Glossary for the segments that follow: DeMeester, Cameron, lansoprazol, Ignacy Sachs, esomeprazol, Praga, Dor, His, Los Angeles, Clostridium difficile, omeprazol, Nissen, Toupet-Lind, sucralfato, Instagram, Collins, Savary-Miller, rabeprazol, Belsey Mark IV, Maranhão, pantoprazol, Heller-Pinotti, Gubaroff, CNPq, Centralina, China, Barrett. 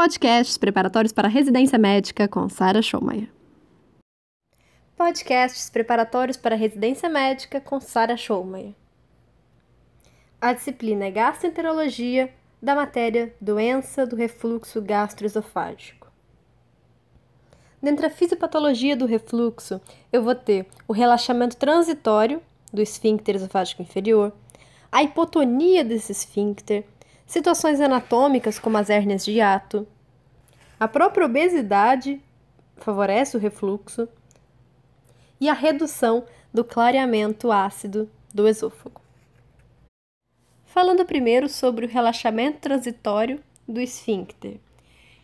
Podcasts preparatórios para residência médica com Sara Schollmeier. Podcasts preparatórios para residência médica com Sara Schollmeier. A disciplina é gastroenterologia, da matéria doença do refluxo gastroesofágico. Dentro da fisiopatologia do refluxo, eu vou ter o relaxamento transitório do esfíncter esofágico inferior, a hipotonia desse esfíncter, situações anatômicas como as hérnias de hiato, a própria obesidade favorece o refluxo e a redução do clareamento ácido do esôfago. Falando primeiro sobre o relaxamento transitório do esfíncter.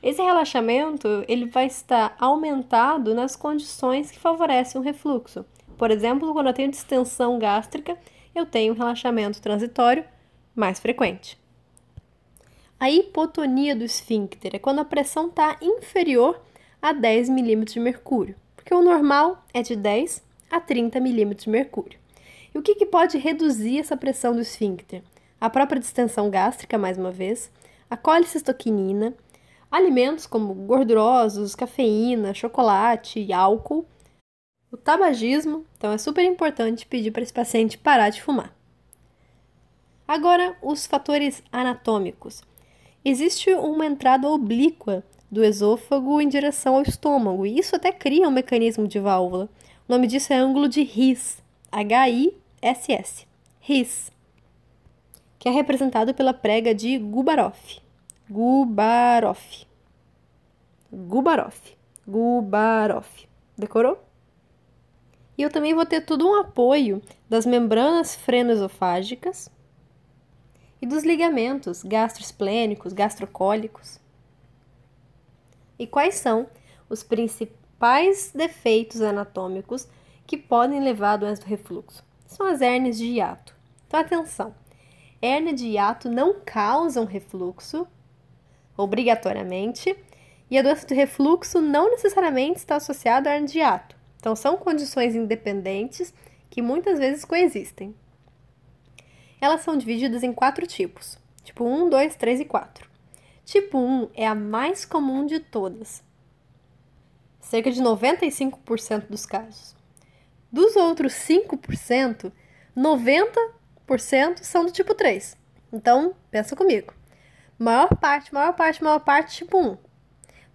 Esse relaxamento ele vai estar aumentado nas condições que favorecem o refluxo. Por exemplo, quando eu tenho distensão gástrica, eu tenho um relaxamento transitório mais frequente. A hipotonia do esfíncter é quando a pressão está inferior a 10 mm de mercúrio, porque o normal é de 10 a 30 mm de mercúrio. E o que pode reduzir essa pressão do esfíncter? A própria distensão gástrica, mais uma vez, a colicistoquinina, alimentos como gordurosos, cafeína, chocolate e álcool. O tabagismo, então é super importante pedir para esse paciente parar de fumar. Agora, os fatores anatômicos. Existe uma entrada oblíqua do esôfago em direção ao estômago, e isso até cria um mecanismo de válvula. O nome disso é ângulo de His, H-I-S-S, His, que é representado pela prega de Gubaroff. Decorou? E eu também vou ter todo um apoio das membranas frenoesofágicas e dos ligamentos gastroesplênicos, gastrocólicos. E quais são os principais defeitos anatômicos que podem levar à doença do refluxo? São as hérnias de hiato. Então, atenção! Hérnia de hiato não causam refluxo, obrigatoriamente, e a doença do refluxo não necessariamente está associada à hérnia de hiato. Então, são condições independentes que muitas vezes coexistem. Elas são divididas em 4 tipos, tipo 1, 2, 3 e 4. Tipo 1 é a mais comum de todas, cerca de 95% dos casos. Dos outros 5%, 90% são do tipo 3. Então, pensa comigo. Maior parte, tipo 1.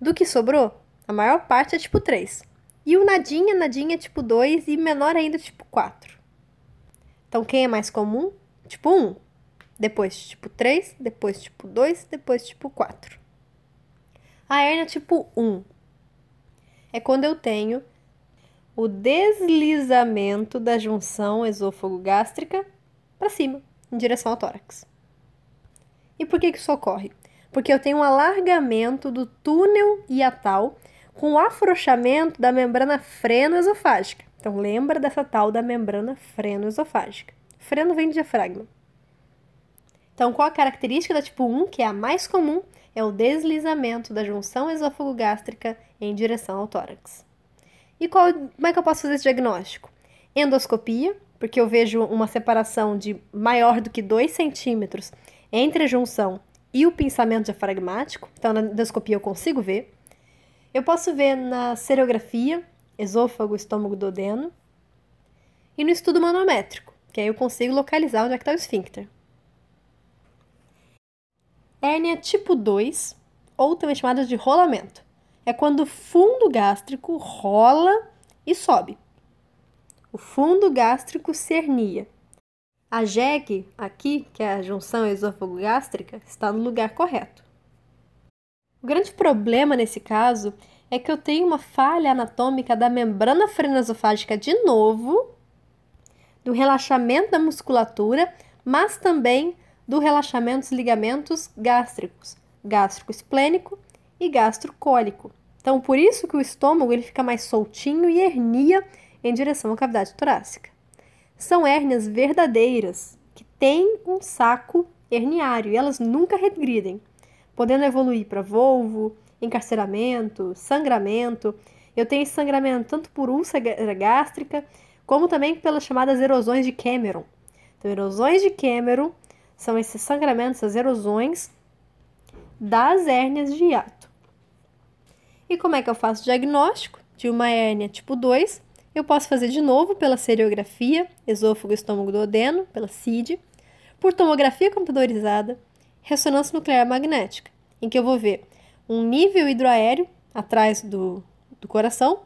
Do que sobrou, a maior parte é tipo 3. E o nadinha é tipo 2 e menor ainda tipo 4. Então, quem é mais comum? Tipo 1, depois tipo 3, depois tipo 2, depois tipo 4. A hérnia tipo 1 é quando eu tenho o deslizamento da junção esôfago-gástrica para cima, em direção ao tórax. E por que isso ocorre? Porque eu tenho um alargamento do túnel hiatal com o afrouxamento da membrana frenoesofágica. Então, lembra dessa tal da membrana frenoesofágica. Freno vem de diafragma. Então, qual a característica da tipo 1, que é a mais comum, é o deslizamento da junção esôfago-gástrica em direção ao tórax. E como é que eu posso fazer esse diagnóstico? Endoscopia, porque eu vejo uma separação de maior do que 2 centímetros entre a junção e o pinçamento diafragmático. Então, na endoscopia eu consigo ver. Eu posso ver na serografia, esôfago, estômago, duodeno. E no estudo manométrico, que aí eu consigo localizar onde é que está o esfíncter. Hérnia tipo 2, ou também chamada de rolamento, é quando o fundo gástrico rola e sobe. O fundo gástrico se hernia. A JEG, aqui, que é a junção esôfago-gástrica, está no lugar correto. O grande problema nesse caso é que eu tenho uma falha anatômica da membrana frenoesofágica de novo, do relaxamento da musculatura, mas também do relaxamento dos ligamentos gástricos, gástrico-esplênico e gastrocólico. Então, por isso que o estômago ele fica mais soltinho e hernia em direção à cavidade torácica. São hérnias verdadeiras, que têm um saco herniário, e elas nunca regridem, podendo evoluir para volvo, encarceramento, sangramento. Eu tenho esse sangramento tanto por úlcera gástrica, como também pelas chamadas erosões de Cameron. Então, erosões de Cameron são esses sangramentos, essas erosões das hérnias de hiato. E como é que eu faço o diagnóstico de uma hérnia tipo 2? Eu posso fazer de novo pela seriografia, esôfago e estômago duodeno, pela CID, por tomografia computadorizada, ressonância nuclear magnética, em que eu vou ver um nível hidroaéreo atrás do coração,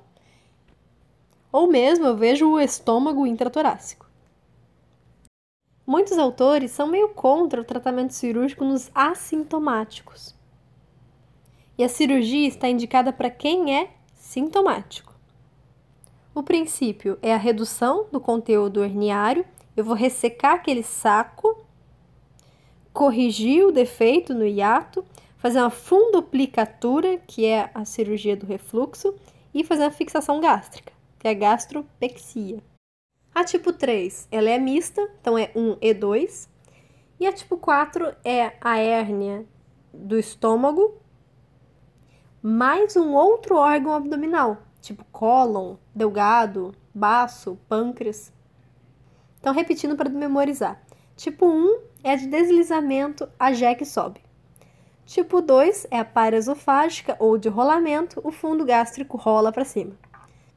ou mesmo eu vejo o estômago intratorácico. Muitos autores são meio contra o tratamento cirúrgico nos assintomáticos. E a cirurgia está indicada para quem é sintomático. O princípio é a redução do conteúdo herniário. Eu vou ressecar aquele saco, corrigir o defeito no hiato, fazer uma fundoplicatura, que é a cirurgia do refluxo, e fazer uma fixação gástrica, que é a gastropexia. A tipo 3, ela é mista, então é 1 e 2. E a tipo 4 é a hérnia do estômago, mais um outro órgão abdominal, tipo cólon, delgado, baço, pâncreas. Então, repetindo para memorizar. Tipo 1 é a de deslizamento, a jeque sobe. Tipo 2 é a párea esofágica ou de rolamento, o fundo gástrico rola para cima.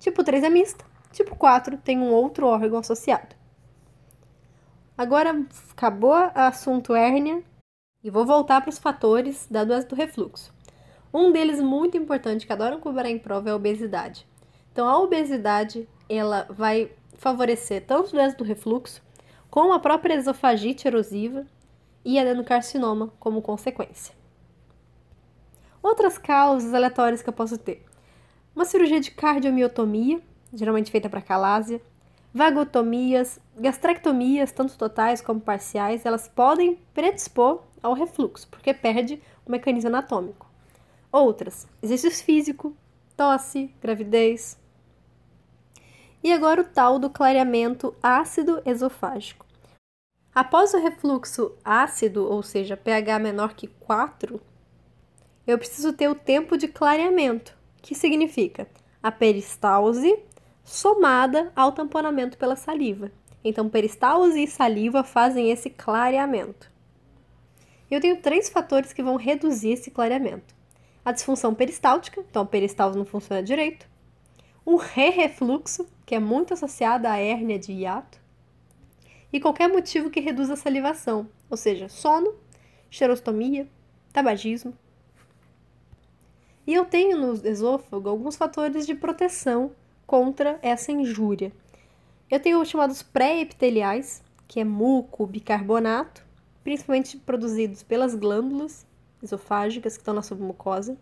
Tipo 3 é mista. Tipo 4 tem um outro órgão associado. Agora, acabou o assunto hérnia e vou voltar para os fatores da doença do refluxo. Um deles muito importante que adoram cobrar em prova é a obesidade. Então, a obesidade ela vai favorecer tanto a doença do refluxo, como a própria esofagite erosiva e adenocarcinoma como consequência. Outras causas aleatórias que eu posso ter: uma cirurgia de cardiomiotomia, geralmente feita para calásia, vagotomias, gastrectomias, tanto totais como parciais, elas podem predispor ao refluxo, porque perde o mecanismo anatômico. Outras: exercício físico, tosse, gravidez. E agora o tal do clareamento ácido esofágico. Após o refluxo ácido, ou seja, pH menor que 4, eu preciso ter o tempo de clareamento, que significa a peristalse somada ao tamponamento pela saliva. Então, peristalse e saliva fazem esse clareamento. Eu tenho 3 fatores que vão reduzir esse clareamento. A disfunção peristáltica, então a peristalse não funciona direito. O re-refluxo, que é muito associado à hérnia de hiato, e qualquer motivo que reduza a salivação, ou seja, sono, xerostomia, tabagismo. E eu tenho no esôfago alguns fatores de proteção contra essa injúria. Eu tenho os chamados pré-epiteliais, que é muco, bicarbonato, principalmente produzidos pelas glândulas esofágicas que estão na submucosa.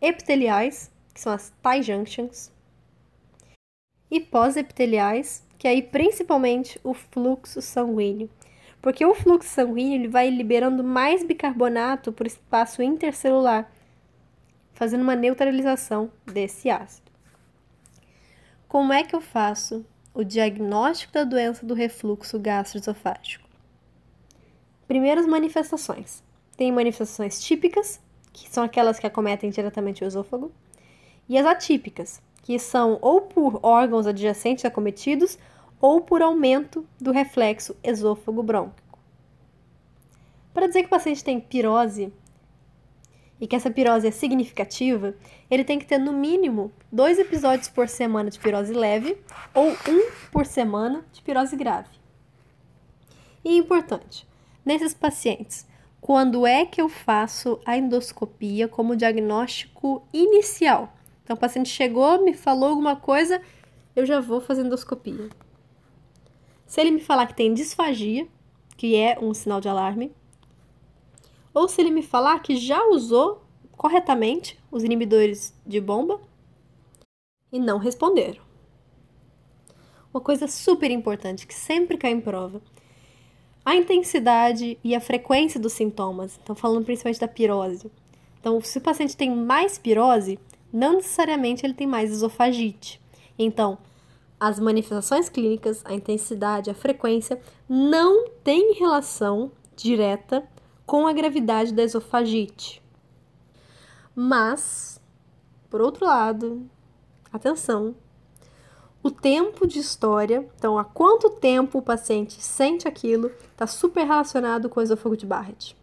Epiteliais, que são as tie junctions, e pós-epiteliais, que aí principalmente o fluxo sanguíneo, porque o fluxo sanguíneo ele vai liberando mais bicarbonato por espaço intercelular, fazendo uma neutralização desse ácido. Como é que eu faço o diagnóstico da doença do refluxo gastroesofágico? Primeiras manifestações. Tem manifestações típicas, que são aquelas que acometem diretamente o esôfago, e as atípicas, que são ou por órgãos adjacentes acometidos ou por aumento do reflexo esôfago-brônquico. Para dizer que o paciente tem pirose e que essa pirose é significativa, ele tem que ter no mínimo 2 episódios por semana de pirose leve ou 1 por semana de pirose grave. E importante, nesses pacientes, quando é que eu faço a endoscopia como diagnóstico inicial? Então, o paciente chegou, me falou alguma coisa, eu já vou fazer endoscopia. Se ele me falar que tem disfagia, que é um sinal de alarme, ou se ele me falar que já usou corretamente os inibidores de bomba e não responderam. Uma coisa super importante que sempre cai em prova: a intensidade e a frequência dos sintomas. Então, falando principalmente da pirose. Então, se o paciente tem mais pirose, não necessariamente ele tem mais esofagite. Então, as manifestações clínicas, a intensidade, a frequência, não tem relação direta com a gravidade da esofagite. Mas, por outro lado, atenção, o tempo de história, então há quanto tempo o paciente sente aquilo, está super relacionado com o esôfago de Barrett.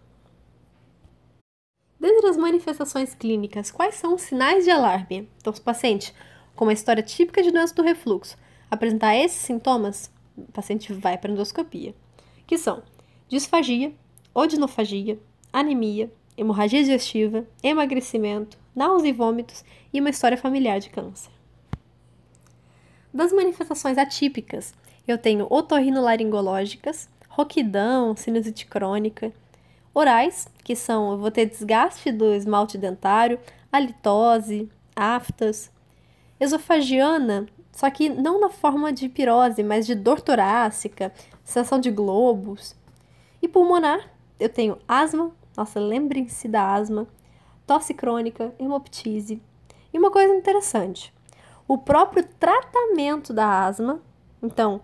Dentre as manifestações clínicas, quais são os sinais de alarme? Então, se o paciente, com uma história típica de doença do refluxo, apresentar esses sintomas, o paciente vai para a endoscopia, que são disfagia, odinofagia, anemia, hemorragia digestiva, emagrecimento, náuseas e vômitos e uma história familiar de câncer. Das manifestações atípicas, eu tenho otorrinolaringológicas, roquidão, sinusite crônica, orais, que são, eu vou ter desgaste do esmalte dentário, halitose, aftas, esofagiana, só que não na forma de pirose, mas de dor torácica, sensação de globos. E pulmonar, eu tenho asma, nossa, lembrem-se da asma, tosse crônica, hemoptise. E uma coisa interessante, o próprio tratamento da asma, então,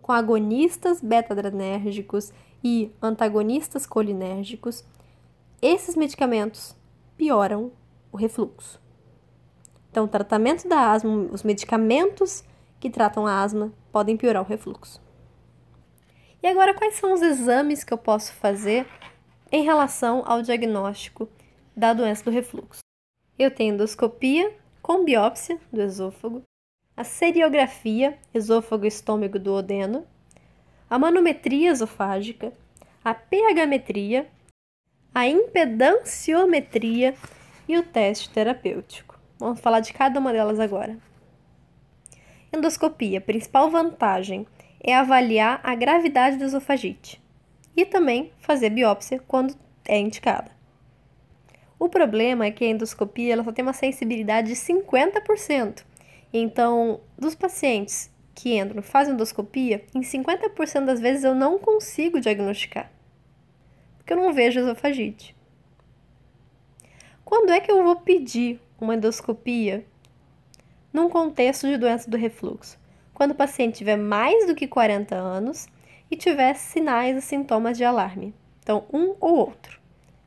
com agonistas beta-adrenérgicos e antagonistas colinérgicos, esses medicamentos pioram o refluxo. Então, o tratamento da asma, os medicamentos que tratam a asma podem piorar o refluxo. E agora, quais são os exames que eu posso fazer em relação ao diagnóstico da doença do refluxo? Eu tenho endoscopia com biópsia do esôfago, a seriografia, esôfago e estômago do duodeno, a manometria esofágica, a pH-metria, a impedanciometria e o teste terapêutico. Vamos falar de cada uma delas agora. Endoscopia, principal vantagem é avaliar a gravidade da esofagite e também fazer biópsia quando é indicada. O problema é que a endoscopia ela só tem uma sensibilidade de 50%. Então, dos pacientes que entram e fazem endoscopia, em 50% das vezes eu não consigo diagnosticar, porque eu não vejo esofagite. Quando é que eu vou pedir uma endoscopia num contexto de doença do refluxo? Quando o paciente tiver mais do que 40 anos e tiver sinais e sintomas de alarme. Então, um ou outro,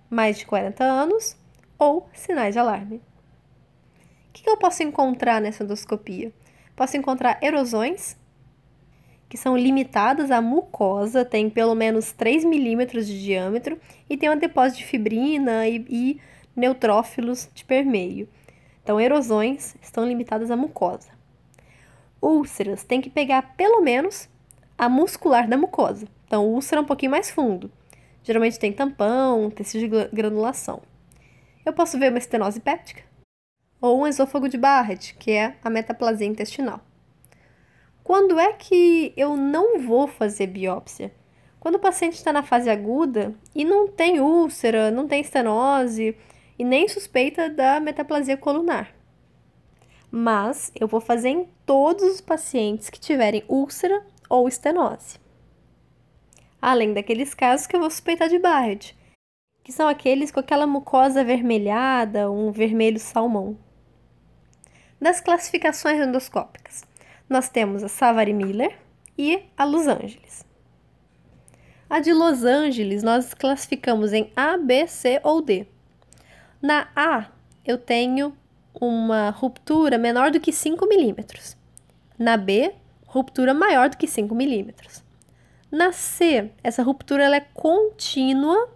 mais de 40 anos ou sinais de alarme. O que eu posso encontrar nessa endoscopia? Posso encontrar erosões, que são limitadas à mucosa, tem pelo menos 3 milímetros de diâmetro, e tem um depósito de fibrina e neutrófilos de permeio. Então, erosões estão limitadas à mucosa. Úlceras, tem que pegar pelo menos a muscular da mucosa. Então, úlcera é um pouquinho mais fundo. Geralmente tem tampão, tecido de granulação. Eu posso ver uma estenose péptica, ou um esôfago de Barrett, que é a metaplasia intestinal. Quando é que eu não vou fazer biópsia? Quando o paciente está na fase aguda e não tem úlcera, não tem estenose e nem suspeita da metaplasia colunar. Mas eu vou fazer em todos os pacientes que tiverem úlcera ou estenose. Além daqueles casos que eu vou suspeitar de Barrett, que são aqueles com aquela mucosa avermelhada, um vermelho salmão. Das classificações endoscópicas, nós temos a Savary-Miller e a Los Angeles. A de Los Angeles nós classificamos em A, B, C ou D. Na A, eu tenho uma ruptura menor do que 5 milímetros. Na B, ruptura maior do que 5 milímetros. Na C, essa ruptura ela é contínua,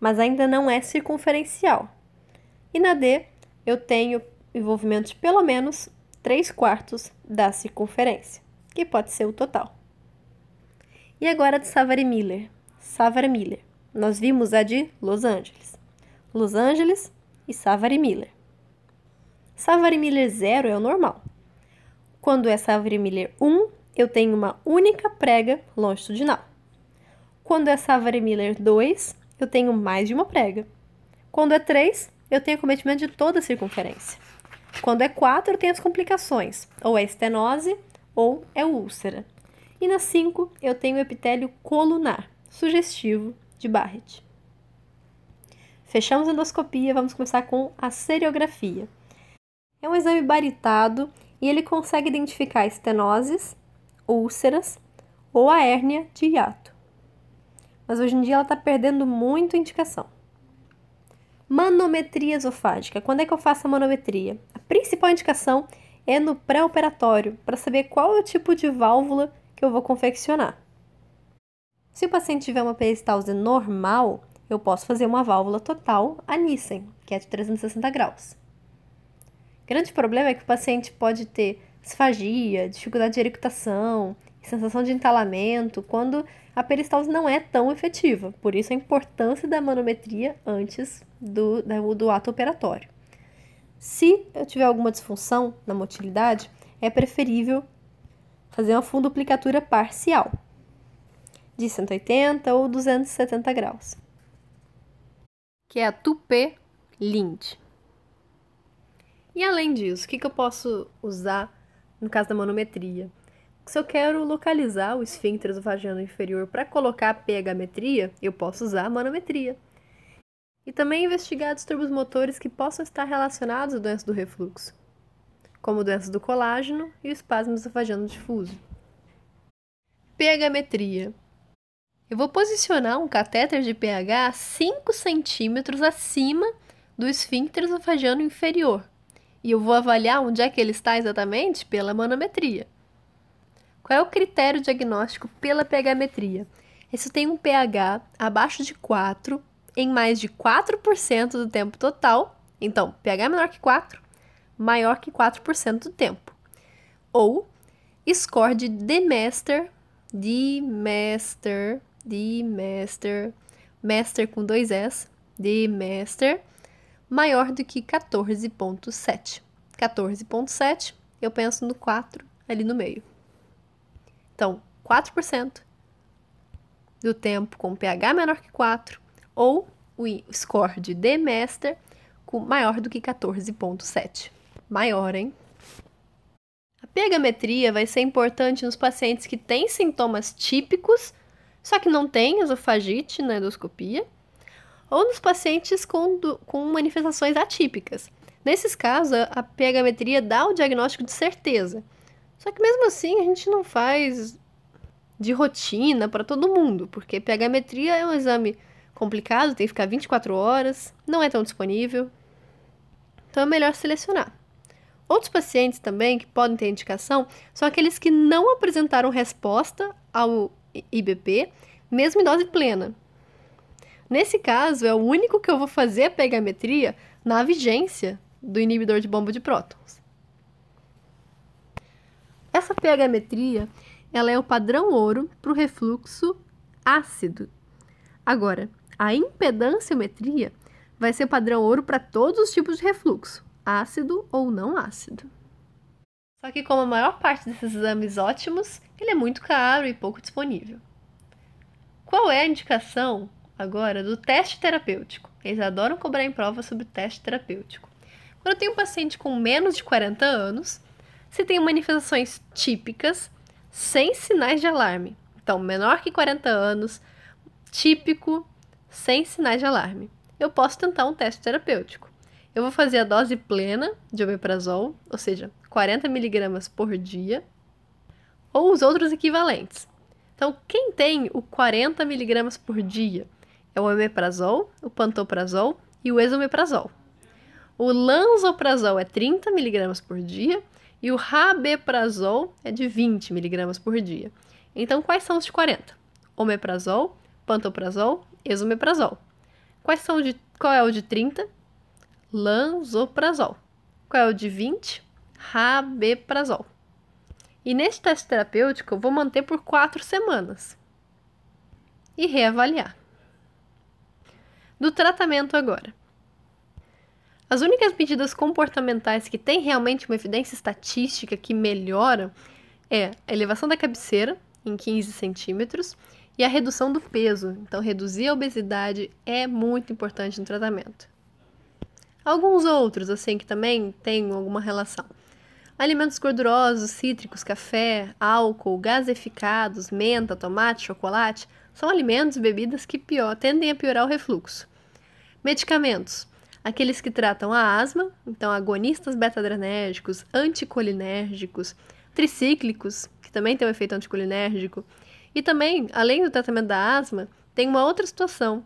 mas ainda não é circunferencial. E na D, eu tenho envolvimento de pelo menos 3/4 da circunferência, que pode ser o total. E agora de Savary-Miller. Savary-Miller. Nós vimos a de Los Angeles. Los Angeles e Savary-Miller. Savary-Miller 0 é o normal. Quando é Savary-Miller 1, eu tenho uma única prega longitudinal. Quando é Savary-Miller 2, eu tenho mais de uma prega. Quando é 3, eu tenho acometimento de toda a circunferência. Quando é 4, eu tenho as complicações, ou é estenose, ou é úlcera. E na 5, eu tenho o epitélio colunar, sugestivo de Barrett. Fechamos a endoscopia, vamos começar com a seriografia. É um exame baritado e ele consegue identificar estenoses, úlceras ou a hérnia de hiato. Mas hoje em dia ela está perdendo muito indicação. Manometria esofágica. Quando é que eu faço a manometria? A principal indicação é no pré-operatório, para saber qual é o tipo de válvula que eu vou confeccionar. Se o paciente tiver uma peristalse normal, eu posso fazer uma válvula total a Nissen, que é de 360 graus. O grande problema é que o paciente pode ter disfagia, dificuldade de eructação, sensação de entalamento, quando a peristalse não é tão efetiva. Por isso a importância da manometria antes do ato operatório. Se eu tiver alguma disfunção na motilidade, é preferível fazer uma funduplicatura parcial de 180 ou 270 graus, que é a Toupet-Lind. E além disso, o que eu posso usar no caso da manometria? Se eu quero localizar o esfíncter esofagiano inferior para colocar a pH-metria, eu posso usar a manometria. E também investigar distúrbios motores que possam estar relacionados à doença do refluxo, como doenças do colágeno e o espasmo esofagiano difuso. pH-metria. Eu vou posicionar um catéter de pH 5 centímetros acima do esfíncter esofagiano inferior. E eu vou avaliar onde é que ele está exatamente pela manometria. Qual é o critério diagnóstico pela pH-metria? Isso tem um pH abaixo de 4 em mais de 4% do tempo total. Então, pH menor que 4, maior que 4% do tempo. Ou score de DeMeester, Master com 2 S, DeMeester, maior do que 14.7. 14.7, eu penso no 4 ali no meio. Então, 4% do tempo com pH menor que 4, ou o score de DeMeester com maior do que 14.7. Maior, hein? A pH-metria vai ser importante nos pacientes que têm sintomas típicos, só que não têm esofagite na endoscopia, ou nos pacientes com manifestações atípicas. Nesses casos, a pH-metria dá o diagnóstico de certeza. Só que mesmo assim, a gente não faz de rotina para todo mundo, porque pH-metria é um exame complicado, tem que ficar 24 horas, não é tão disponível. Então é melhor selecionar. Outros pacientes também que podem ter indicação são aqueles que não apresentaram resposta ao IBP, mesmo em dose plena. Nesse caso, é o único que eu vou fazer a pH-metria na vigência do inibidor de bomba de prótons. Essa pH-metria, ela é o padrão ouro para o refluxo ácido. Agora, a impedanciometria vai ser o padrão ouro para todos os tipos de refluxo, ácido ou não ácido. Só que como a maior parte desses exames ótimos, ele é muito caro e pouco disponível. Qual é a indicação agora do teste terapêutico? Eles adoram cobrar em prova sobre o teste terapêutico. Quando eu tenho um paciente com menos de 40 anos, se tem manifestações típicas, sem sinais de alarme. Então, menor que 40 anos, típico, sem sinais de alarme. Eu posso tentar um teste terapêutico. Eu vou fazer a dose plena de omeprazol, ou seja, 40 mg por dia, ou os outros equivalentes. Então, quem tem o 40 mg por dia é o omeprazol, o pantoprazol e o esomeprazol. O lansoprazol é 30 mg por dia, e o rabeprazol é de 20 mg por dia. Então, quais são os de 40? Omeprazol, pantoprazol, esomeprazol. Qual é o de 30? Lansoprazol. Qual é o de 20? Rabeprazol. E neste teste terapêutico, eu vou manter por 4 semanas e reavaliar. Do tratamento agora. As únicas medidas comportamentais que têm realmente uma evidência estatística que melhoram é a elevação da cabeceira em 15 centímetros e a redução do peso. Então, reduzir a obesidade é muito importante no tratamento. Alguns outros, assim, que também têm alguma relação. Alimentos gordurosos, cítricos, café, álcool, gaseificados, menta, tomate, chocolate, são alimentos e bebidas que tendem a piorar o refluxo. Medicamentos. Aqueles que tratam a asma, então agonistas beta-adrenérgicos, anticolinérgicos, tricíclicos, que também tem um efeito anticolinérgico. E também, além do tratamento da asma, tem uma outra situação,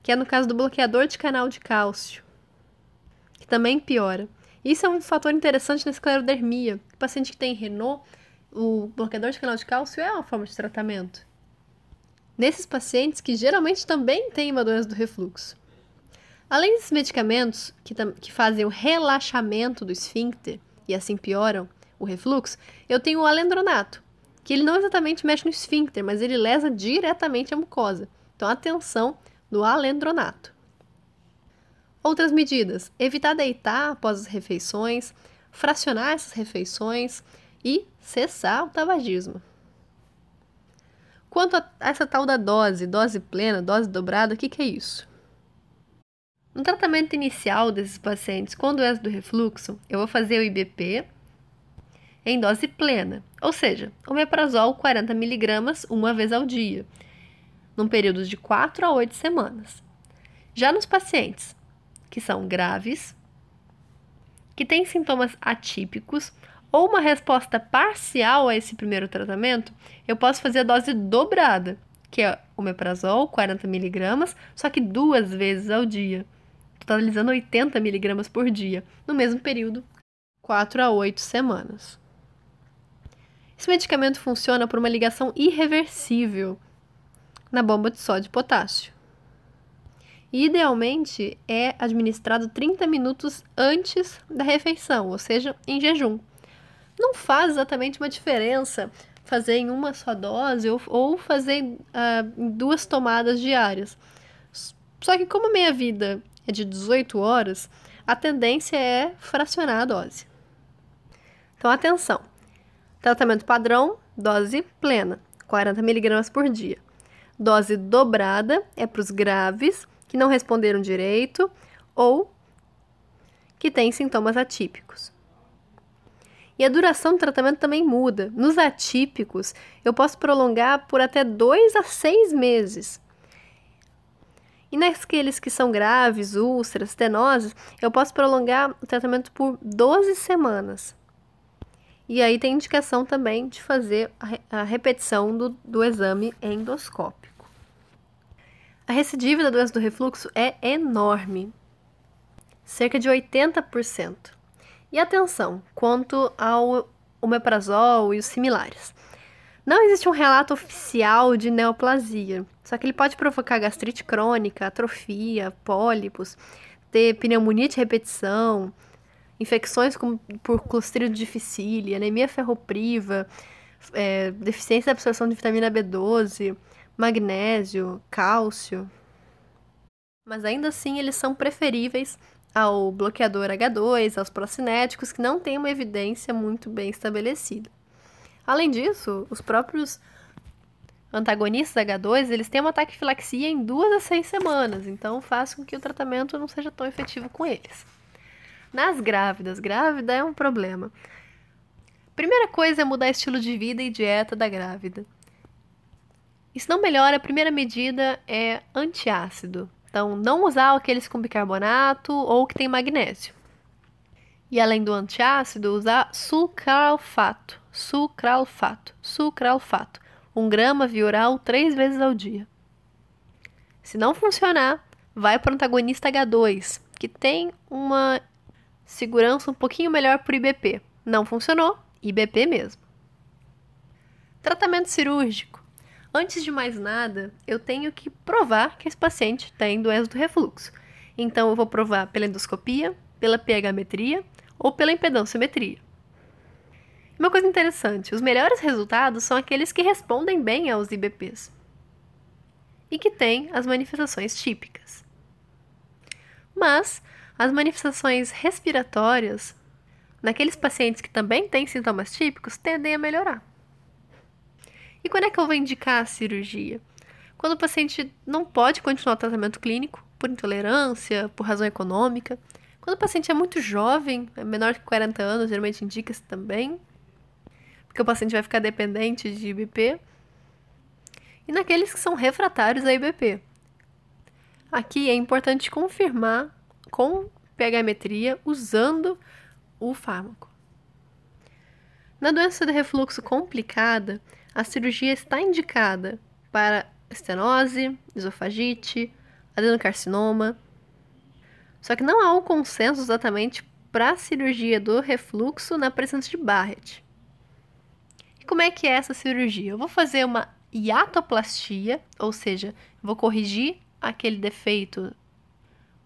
que é no caso do bloqueador de canal de cálcio, que também piora. Isso é um fator interessante na esclerodermia. O paciente que tem Renault, o bloqueador de canal de cálcio é uma forma de tratamento. nesses pacientes que geralmente também têm uma doença do refluxo. Além desses medicamentos, que fazem o relaxamento do esfíncter e assim pioram o refluxo, eu tenho o alendronato, que ele não exatamente mexe no esfíncter, mas ele lesa diretamente a mucosa. Então, atenção no alendronato. Outras medidas, evitar deitar após as refeições, fracionar essas refeições e cessar o tabagismo. Quanto a essa tal da dose plena, dose dobrada, o que é isso? No tratamento inicial desses pacientes com doença do refluxo, eu vou fazer o IBP em dose plena, ou seja, o omeprazol 40 mg uma vez ao dia, num período de 4 a 8 semanas. Já nos pacientes que são graves, que têm sintomas atípicos ou uma resposta parcial a esse primeiro tratamento, eu posso fazer a dose dobrada, que é o omeprazol 40 mg, só que 2 vezes ao dia, totalizando 80 mg por dia, no mesmo período, 4 a 8 semanas. Esse medicamento funciona por uma ligação irreversível na bomba de sódio e potássio. E, idealmente, é administrado 30 minutos antes da refeição, ou seja, em jejum. Não faz exatamente uma diferença fazer em uma só dose ou fazer em 2 tomadas diárias. Só que como a meia-vida é de 18 horas, a tendência é fracionar a dose. Então, atenção. Tratamento padrão, dose plena, 40 mg por dia. Dose dobrada é para os graves que não responderam direito ou que têm sintomas atípicos. E a duração do tratamento também muda. Nos atípicos, eu posso prolongar por até 2 a 6 meses. E naqueles que são graves, úlceras, estenoses, eu posso prolongar o tratamento por 12 semanas. E aí tem indicação também de fazer a repetição do exame endoscópico. A recidiva da doença do refluxo é enorme, cerca de 80%. E atenção, quanto ao omeprazol e os similares. Não existe um relato oficial de neoplasia, só que ele pode provocar gastrite crônica, atrofia, pólipos, ter pneumonia de repetição, infecções por Clostridium difficile, anemia ferropriva, deficiência da absorção de vitamina B12, magnésio, cálcio. Mas ainda assim, eles são preferíveis ao bloqueador H2, aos procinéticos, que não tem uma evidência muito bem estabelecida. Além disso, os próprios antagonistas H2, eles têm uma taquifilaxia em 2 a 6 semanas, então faz com que o tratamento não seja tão efetivo com eles. Nas grávidas, grávida é um problema. Primeira coisa é mudar estilo de vida e dieta da grávida. E se não melhora, a primeira medida é antiácido. Então, não usar aqueles com bicarbonato ou que tem magnésio. E além do antiácido, usar sucralfato. 1 grama via oral 3 vezes ao dia. Se não funcionar, vai para o antagonista H2, que tem uma segurança um pouquinho melhor para o IBP. Não funcionou, IBP mesmo. Tratamento cirúrgico. Antes de mais nada, eu tenho que provar que esse paciente tem doença do refluxo. Então, eu vou provar pela endoscopia, pela pH-metria ou pela impedanciometria. Uma coisa interessante, os melhores resultados são aqueles que respondem bem aos IBPs e que têm as manifestações típicas. Mas, as manifestações respiratórias, naqueles pacientes que também têm sintomas típicos, tendem a melhorar. E quando é que eu vou indicar a cirurgia? Quando o paciente não pode continuar o tratamento clínico, por intolerância, por razão econômica. Quando o paciente é muito jovem, é menor que 40 anos, geralmente indica-se também, porque o paciente vai ficar dependente de IBP. E naqueles que são refratários a IBP. Aqui é importante confirmar com pH-metria usando o fármaco. Na doença de refluxo complicada, a cirurgia está indicada para estenose, esofagite, adenocarcinoma. Só que não há um consenso exatamente para a cirurgia do refluxo na presença de Barrett. E como é que é essa cirurgia? Eu vou fazer uma hiatoplastia, ou seja, vou corrigir aquele defeito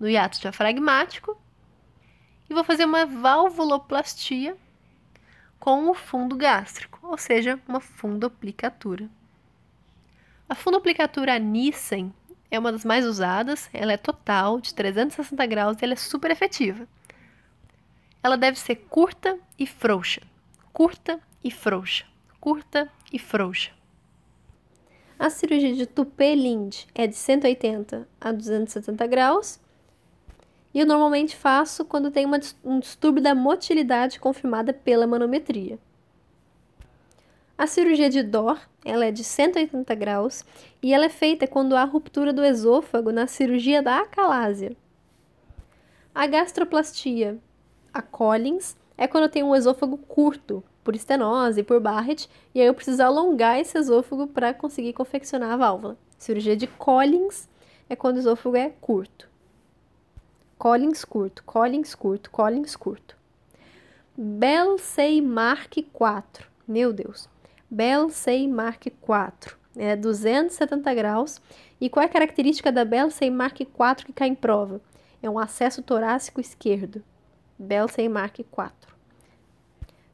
no hiato diafragmático e vou fazer uma valvuloplastia com o fundo gástrico, ou seja, uma fundoplicatura. A fundoplicatura Nissen é uma das mais usadas, ela é total, de 360 graus e ela é super efetiva. Ela deve ser curta e frouxa, curta e frouxa, curta e frouxa. A cirurgia de Toupet-Lind é de 180 a 270 graus e eu normalmente faço quando tem um distúrbio da motilidade confirmada pela manometria. A cirurgia de Dor, ela é de 180 graus e ela é feita quando há ruptura do esôfago na cirurgia da acalásia. A gastroplastia, a Collins, é quando eu tenho um esôfago curto, por estenose, por Barrett, e aí eu preciso alongar esse esôfago para conseguir confeccionar a válvula. Cirurgia de Collins é quando o esôfago é curto. Collins curto, Collins curto, Collins curto. Belsey Mark IV, meu Deus, Belsey Mark IV, é 270 graus, e qual é a característica da Belsey Mark IV que cai em prova? É um acesso torácico esquerdo, Belsey Mark IV.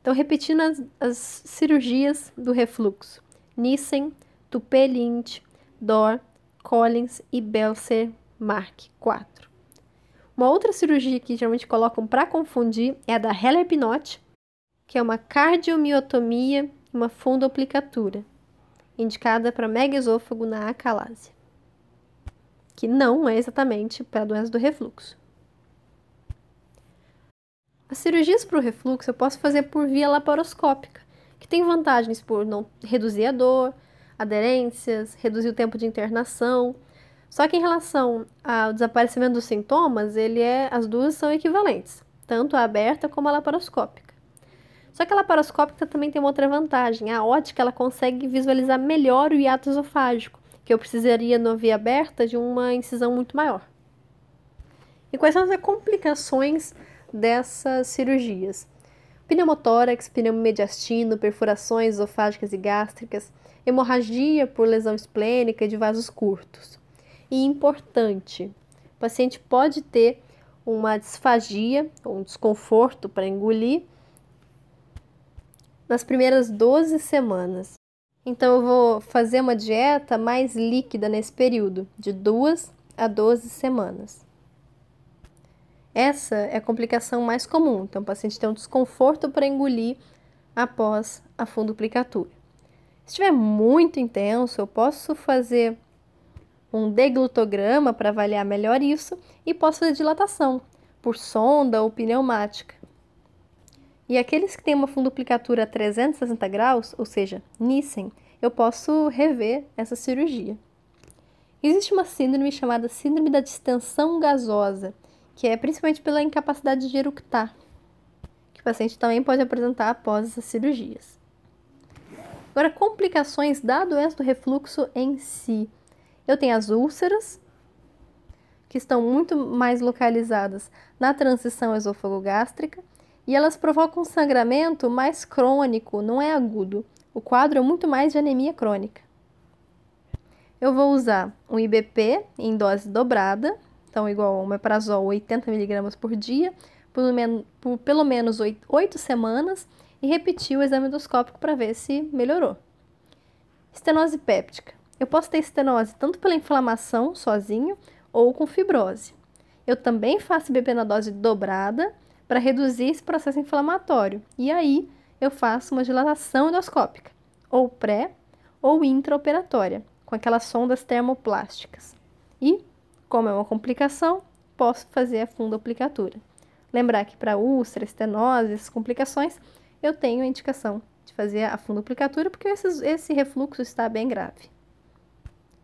Então, repetindo as cirurgias do refluxo: Nissen, Toupet-Lind, Dor, Collins e Belsey Mark IV. Uma outra cirurgia que geralmente colocam para confundir é a da Heller-Pinotti, que é uma cardiomiotomia e uma fundoplicatura, indicada para megaesôfago na acalásia, que não é exatamente para a doença do refluxo. As cirurgias para o refluxo eu posso fazer por via laparoscópica, que tem vantagens por não reduzir a dor, aderências, reduzir o tempo de internação. Só que em relação ao desaparecimento dos sintomas, as duas são equivalentes, tanto a aberta como a laparoscópica. Só que a laparoscópica também tem uma outra vantagem, a ótica ela consegue visualizar melhor o hiato esofágico, que eu precisaria na via aberta de uma incisão muito maior. E quais são as complicações dessas cirurgias? Pneumotórax, pneumomediastino, perfurações esofágicas e gástricas, hemorragia por lesão esplênica e de vasos curtos. E importante, o paciente pode ter uma disfagia, ou um desconforto para engolir, nas primeiras 12 semanas. Então eu vou fazer uma dieta mais líquida nesse período, de 2 a 12 semanas. Essa é a complicação mais comum, então o paciente tem um desconforto para engolir após a fundoplicatura. Se estiver muito intenso, eu posso fazer um deglutograma para avaliar melhor isso e posso fazer dilatação por sonda ou pneumática. E aqueles que têm uma fundoplicatura a 360 graus, ou seja, Nissen, eu posso rever essa cirurgia. Existe uma síndrome chamada síndrome da distensão gasosa, que é principalmente pela incapacidade de eructar, que o paciente também pode apresentar após essas cirurgias. Agora, complicações da doença do refluxo em si. Eu tenho as úlceras, que estão muito mais localizadas na transição esôfago-gástrica, e elas provocam um sangramento mais crônico, não é agudo. O quadro é muito mais de anemia crônica. Eu vou usar um IBP em dose dobrada, então igual a omeprazol 80 mg por dia, por pelo menos 8 semanas, e repetir o exame endoscópico para ver se melhorou. Estenose péptica. Eu posso ter estenose tanto pela inflamação sozinho ou com fibrose. Eu também faço IBP na dose dobrada para reduzir esse processo inflamatório. E aí eu faço uma dilatação endoscópica, ou pré ou intraoperatória, com aquelas sondas termoplásticas. E como é uma complicação, posso fazer a fundoplicatura. Lembrar que para úlcera, estenose, essas complicações, eu tenho a indicação de fazer a fundoplicatura, porque esse refluxo está bem grave.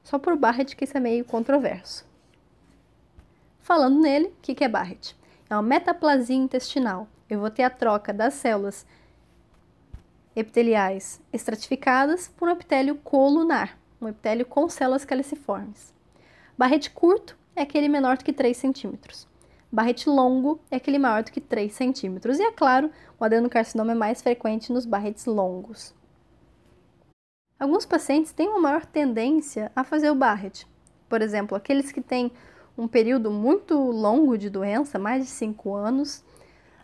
Só por Barrett que isso é meio controverso. Falando nele, o que é Barrett? É uma metaplasia intestinal. Eu vou ter a troca das células epiteliais estratificadas por um epitélio colunar, um epitélio com células caliciformes. Barrett curto é aquele menor do que 3 centímetros. Barrett longo é aquele maior do que 3 centímetros. E, é claro, o adenocarcinoma é mais frequente nos Barretts longos. Alguns pacientes têm uma maior tendência a fazer o Barrett. Por exemplo, aqueles que têm um período muito longo de doença, mais de 5 anos,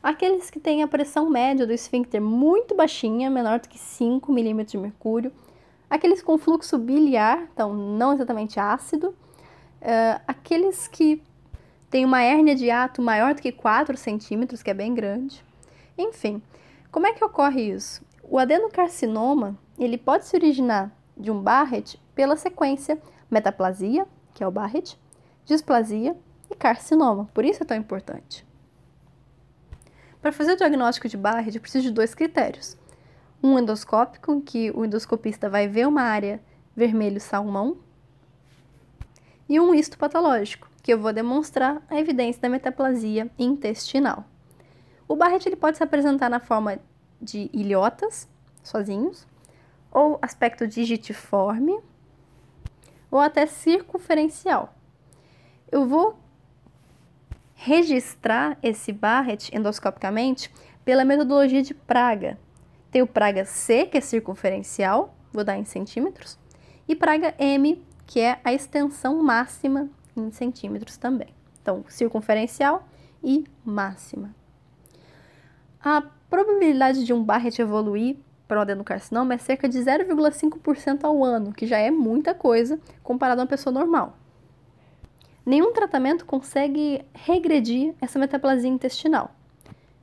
aqueles que têm a pressão média do esfíncter muito baixinha, menor do que 5 milímetros de mercúrio, aqueles com fluxo biliar, então não exatamente ácido, aqueles que têm uma hérnia de hiato maior do que 4 centímetros, que é bem grande. Enfim, como é que ocorre isso? O adenocarcinoma, ele pode se originar de um Barrett pela sequência metaplasia, que é o Barrett, displasia e carcinoma, por isso é tão importante. Para fazer o diagnóstico de Barrett, eu preciso de 2 critérios. Um endoscópico, em que o endoscopista vai ver uma área vermelho-salmão, e um histopatológico, que eu vou demonstrar a evidência da metaplasia intestinal. O Barrett ele pode se apresentar na forma de ilhotas, sozinhos, ou aspecto digitiforme, ou até circunferencial. Eu vou registrar esse Barrett endoscopicamente pela metodologia de Praga. Tem o Praga C, que é circunferencial, vou dar em centímetros, e Praga M, que é a extensão máxima em centímetros também. Então, circunferencial e máxima. A probabilidade de um Barrett evoluir para o adenocarcinoma é cerca de 0,5% ao ano, que já é muita coisa comparado a uma pessoa normal. Nenhum tratamento consegue regredir essa metaplasia intestinal.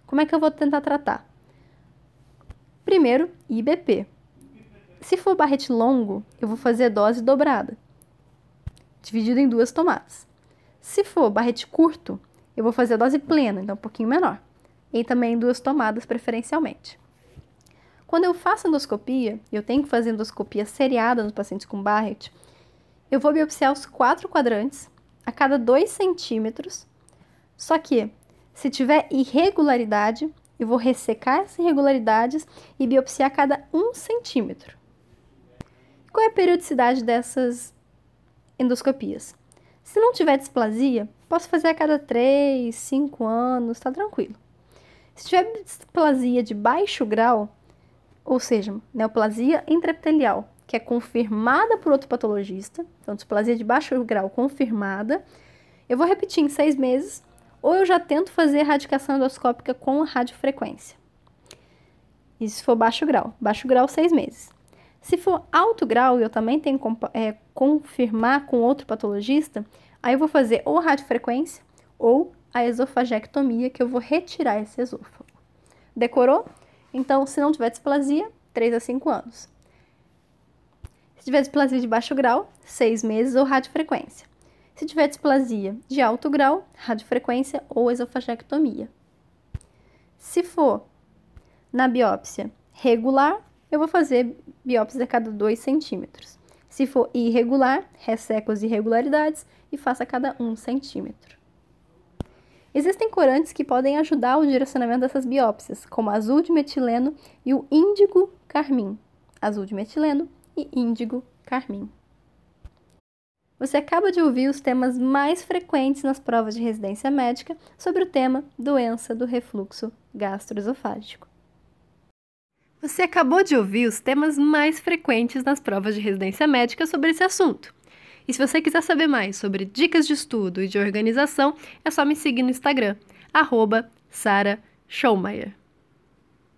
Como é que eu vou tentar tratar? Primeiro, IBP. Se for Barrett longo, eu vou fazer dose dobrada, dividido em 2 tomadas. Se for Barrett curto, eu vou fazer a dose plena, então um pouquinho menor, e também em 2 tomadas preferencialmente. Quando eu faço endoscopia, eu tenho que fazer endoscopia seriada nos pacientes com Barrett, eu vou biopsiar os 4 quadrantes a cada 2 centímetros, só que se tiver irregularidade, eu vou ressecar essas irregularidades e biopsiar a cada 1 centímetro. Qual é a periodicidade dessas endoscopias? Se não tiver displasia, posso fazer a cada 3, 5 anos, tá tranquilo. Se tiver displasia de baixo grau, ou seja, neoplasia intraepitelial, que é confirmada por outro patologista, então displasia de baixo grau confirmada, eu vou repetir em 6 meses, ou eu já tento fazer radicação endoscópica com a radiofrequência. Isso se for baixo grau 6 meses. Se for alto grau, eu também tenho que confirmar com outro patologista, aí eu vou fazer ou radiofrequência ou a esofagectomia, que eu vou retirar esse esôfago. Decorou? Então, se não tiver displasia, 3 a 5 anos. Se tiver displasia de baixo grau, 6 meses ou radiofrequência. Se tiver displasia de alto grau, radiofrequência ou esofagectomia. Se for na biópsia regular, eu vou fazer biópsia a cada 2 centímetros. Se for irregular, resseco as irregularidades e faço a cada 1 centímetro. Existem corantes que podem ajudar o direcionamento dessas biópsias, como azul de metileno e o índigo carmim. Azul de metileno e índigo carmim. Você acaba de ouvir os temas mais frequentes nas provas de residência médica sobre o tema doença do refluxo gastroesofágico. Você acabou de ouvir os temas mais frequentes nas provas de residência médica sobre esse assunto. E se você quiser saber mais sobre dicas de estudo e de organização, é só me seguir no Instagram, @Sara Schollmeier.